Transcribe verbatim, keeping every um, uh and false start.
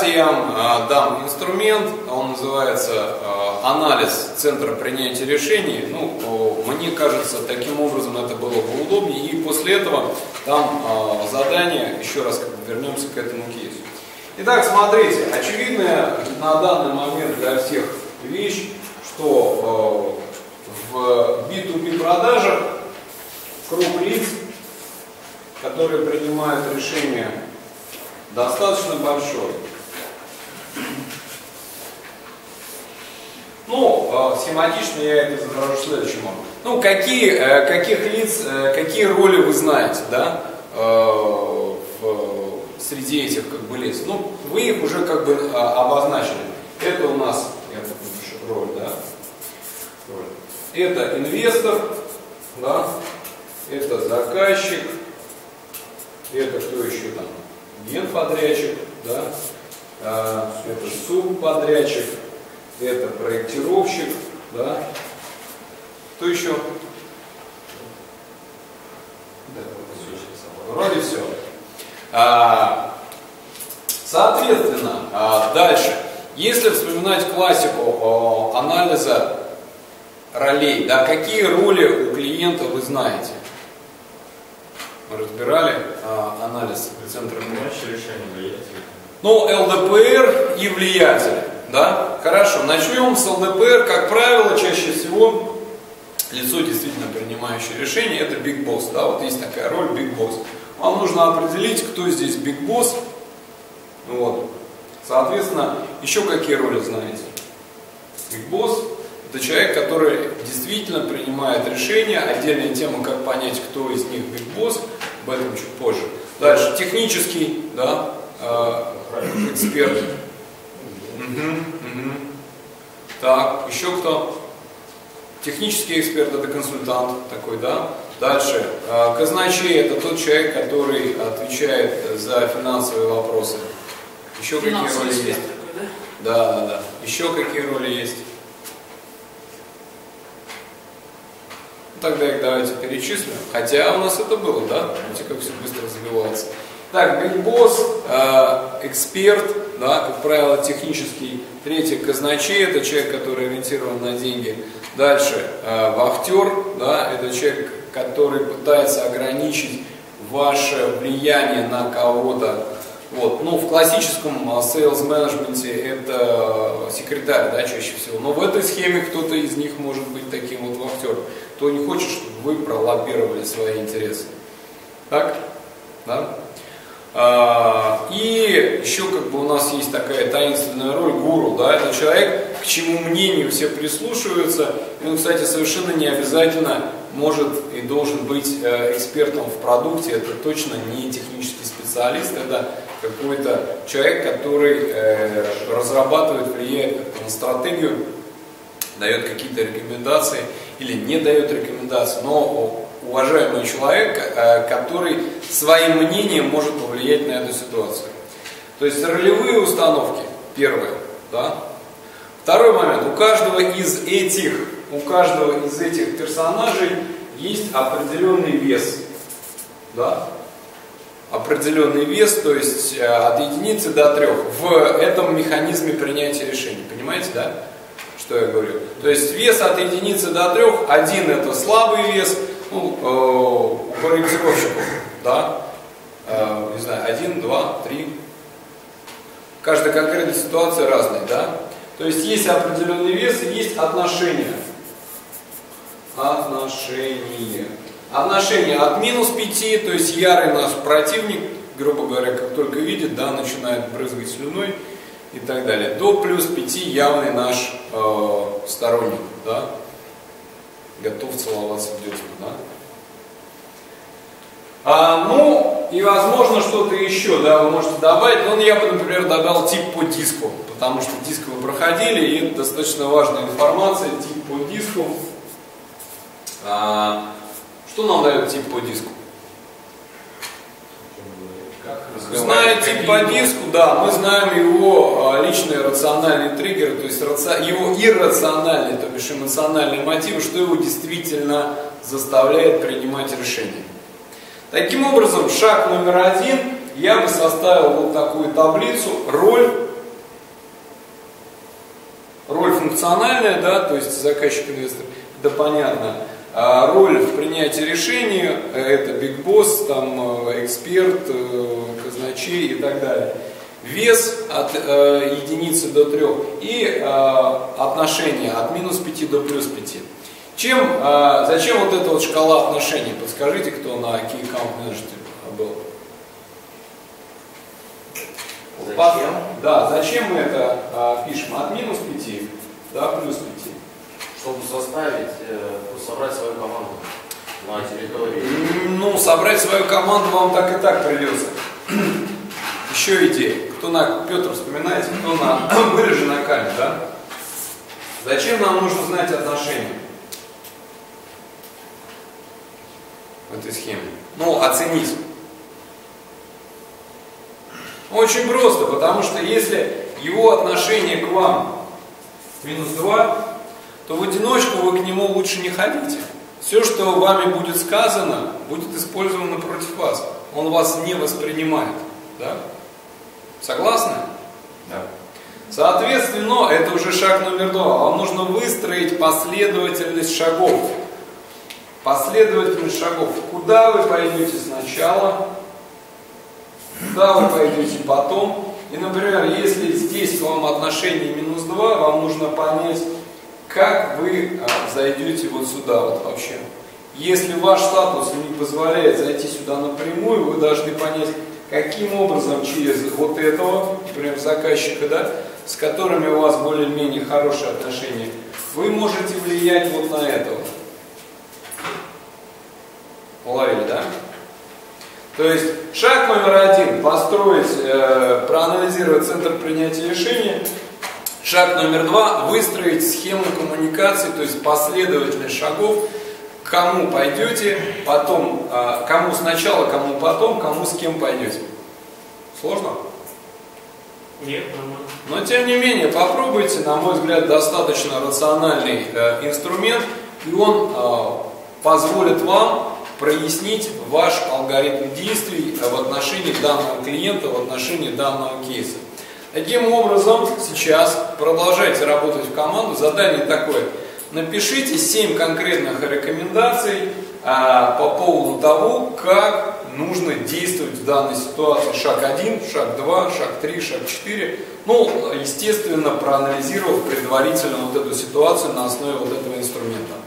братьям дам инструмент, он называется анализ центра принятия решений. Ну, мне кажется, таким образом это было бы удобнее. И после этого там задание, еще раз вернемся к этому кейсу. Итак, смотрите, очевидная на данный момент для всех вещь, что в би ту би продажах круг лиц, которые принимают решения, достаточно большой. Ну, схематично я это изображу следующим образом. Ну, какие, каких лиц, какие роли вы знаете, да, в, среди этих как бы лиц? Ну, вы их уже как бы обозначили. Это у нас, я напишу, роль, да. Это инвестор, да, это заказчик, это кто еще там? Генподрядчик, да, это субподрядчик, это проектировщик, да. Кто еще? Вроде все. Соответственно, дальше, если вспоминать классику анализа ролей, да, какие роли у клиента вы знаете? Мы разбирали а, анализ центра принятия решений. Ну, эл дэ пэ эр и влиятели, да? Хорошо, начнем с эл дэ пэ эр. Как правило, чаще всего лицо, действительно принимающее решение, это Big Boss, да? Вот есть такая роль Big Boss. Вам нужно определить, кто здесь Big Boss. Вот. Соответственно, еще какие роли знаете? Big Boss — это человек, который действительно принимает решения. Отдельная тема, как понять, кто из них Big Boss, об этом чуть позже. Дальше, технический, да, э, эксперт. Угу, угу. Так, еще кто? Технический эксперт — это консультант такой, да. Дальше, э, казначей — это тот человек, который отвечает за финансовые вопросы. Еще финансовый какие роли эксперт, есть? Такой, да? Да, да, да. Еще какие роли есть? Тогда их давайте перечислим, хотя у нас это было, да? Видите, как все быстро забивается. Так, Big Boss, э, эксперт, да, как правило, технический. Третий — казначей, это человек, который ориентирован на деньги. Дальше, э, вахтер, да, это человек, который пытается ограничить ваше влияние на кого-то. Вот. Ну, в классическом sales менеджменте это секретарь, да, чаще всего. Но в этой схеме кто-то из них может быть таким вот вахтером, кто не хочет, чтобы вы пролоббировали свои интересы. Так? Да? А, и еще как бы у нас есть такая таинственная роль гуру, да, это человек, к чему мнению все прислушиваются. И он, кстати, совершенно не обязательно может и должен быть экспертом в продукте. Это точно не технический специалист, это какой-то человек, который э, разрабатывает, влияет на стратегию, дает какие-то рекомендации или не дает рекомендации, но уважаемый человек, э, который своим мнением может повлиять на эту ситуацию. То есть ролевые установки, первое, да. Второй момент, у каждого из этих, у каждого из этих персонажей есть определенный вес, да. Определенный вес, то есть от единицы до трех в этом механизме принятия решений. Понимаете, да, что я говорю? То есть вес от единицы до трех, один — это слабый вес, ну, э, у корректировщиков, да, э, не знаю, один, два, три. Каждая конкретная ситуация разная, да. То есть есть определенный вес и есть отношения. Отношения. Отношение от минус пяти, то есть ярый наш противник, грубо говоря, как только видит, да, начинает брызгать слюной и так далее, до плюс пяти явный наш э, сторонник, да, готов целоваться в десну, да. А, ну и возможно что-то еще, да, вы можете добавить, но ну, я бы, например, добавил тип по диску, потому что диск вы проходили, и это достаточно важная информация, тип по диску. А, Что нам дает тип по диску? Зная тип по диску, да, мы знаем его а, личные рациональные триггеры, то есть раци... его иррациональные, то бишь эмоциональные мотивы, что его действительно заставляет принимать решения. Таким образом, шаг номер один, я бы составил вот такую таблицу, роль Роль функциональная, да, то есть заказчик-инвестор, да, понятно. А роль в принятии решений – это Big Boss, там, эксперт, казначей и так далее. Вес от э, единицы до трех и э, отношения от минус пяти до плюс пяти. Чем, э, зачем вот эта вот шкала отношений? Подскажите, кто на Key Account Manager был? Зачем? Под, да, зачем мы это э, пишем? От минус пяти до плюс пяти. Чтобы составить, э, собрать свою команду на территории. Ну, собрать свою команду вам так и так придется. Еще идеи. Кто на Петр вспоминает, кто на вырежи на камень, да? Зачем нам нужно знать отношения в этой схеме? Ну, оценить. Очень просто, потому что если его отношение к вам минус два, то в одиночку вы к нему лучше не ходите. Все, что вами будет сказано, будет использовано против вас. Он вас не воспринимает. Да? Согласны? Да. Соответственно, это уже шаг номер два. Вам нужно выстроить последовательность шагов. Последовательность шагов. Куда вы пойдете сначала, куда вы пойдете потом. И, например, если здесь вам отношение минус два, вам нужно понять, как вы зайдете вот сюда вот вообще. Если ваш статус не позволяет зайти сюда напрямую, вы должны понять, каким образом через вот этого, например, заказчика, да, с которыми у вас более-менее хорошие отношения, вы можете влиять вот на этого. Уловили, да? То есть шаг номер один – построить, э, проанализировать центр принятия решения. Шаг номер два – выстроить схему коммуникации, то есть последовательность шагов. Кому пойдете, потом, кому сначала, кому потом, кому с кем пойдете. Сложно? Нет, нормально. Но тем не менее, попробуйте, на мой взгляд, достаточно рациональный э, инструмент, и он э, позволит вам прояснить ваш алгоритм действий в отношении данного клиента, в отношении данного кейса. Таким образом, сейчас продолжайте работать в команду, задание такое. Напишите семь конкретных рекомендаций а, по поводу того, как нужно действовать в данной ситуации. Шаг один, шаг два, шаг три, шаг четыре. Ну, естественно, проанализировав предварительно вот эту ситуацию на основе вот этого инструмента.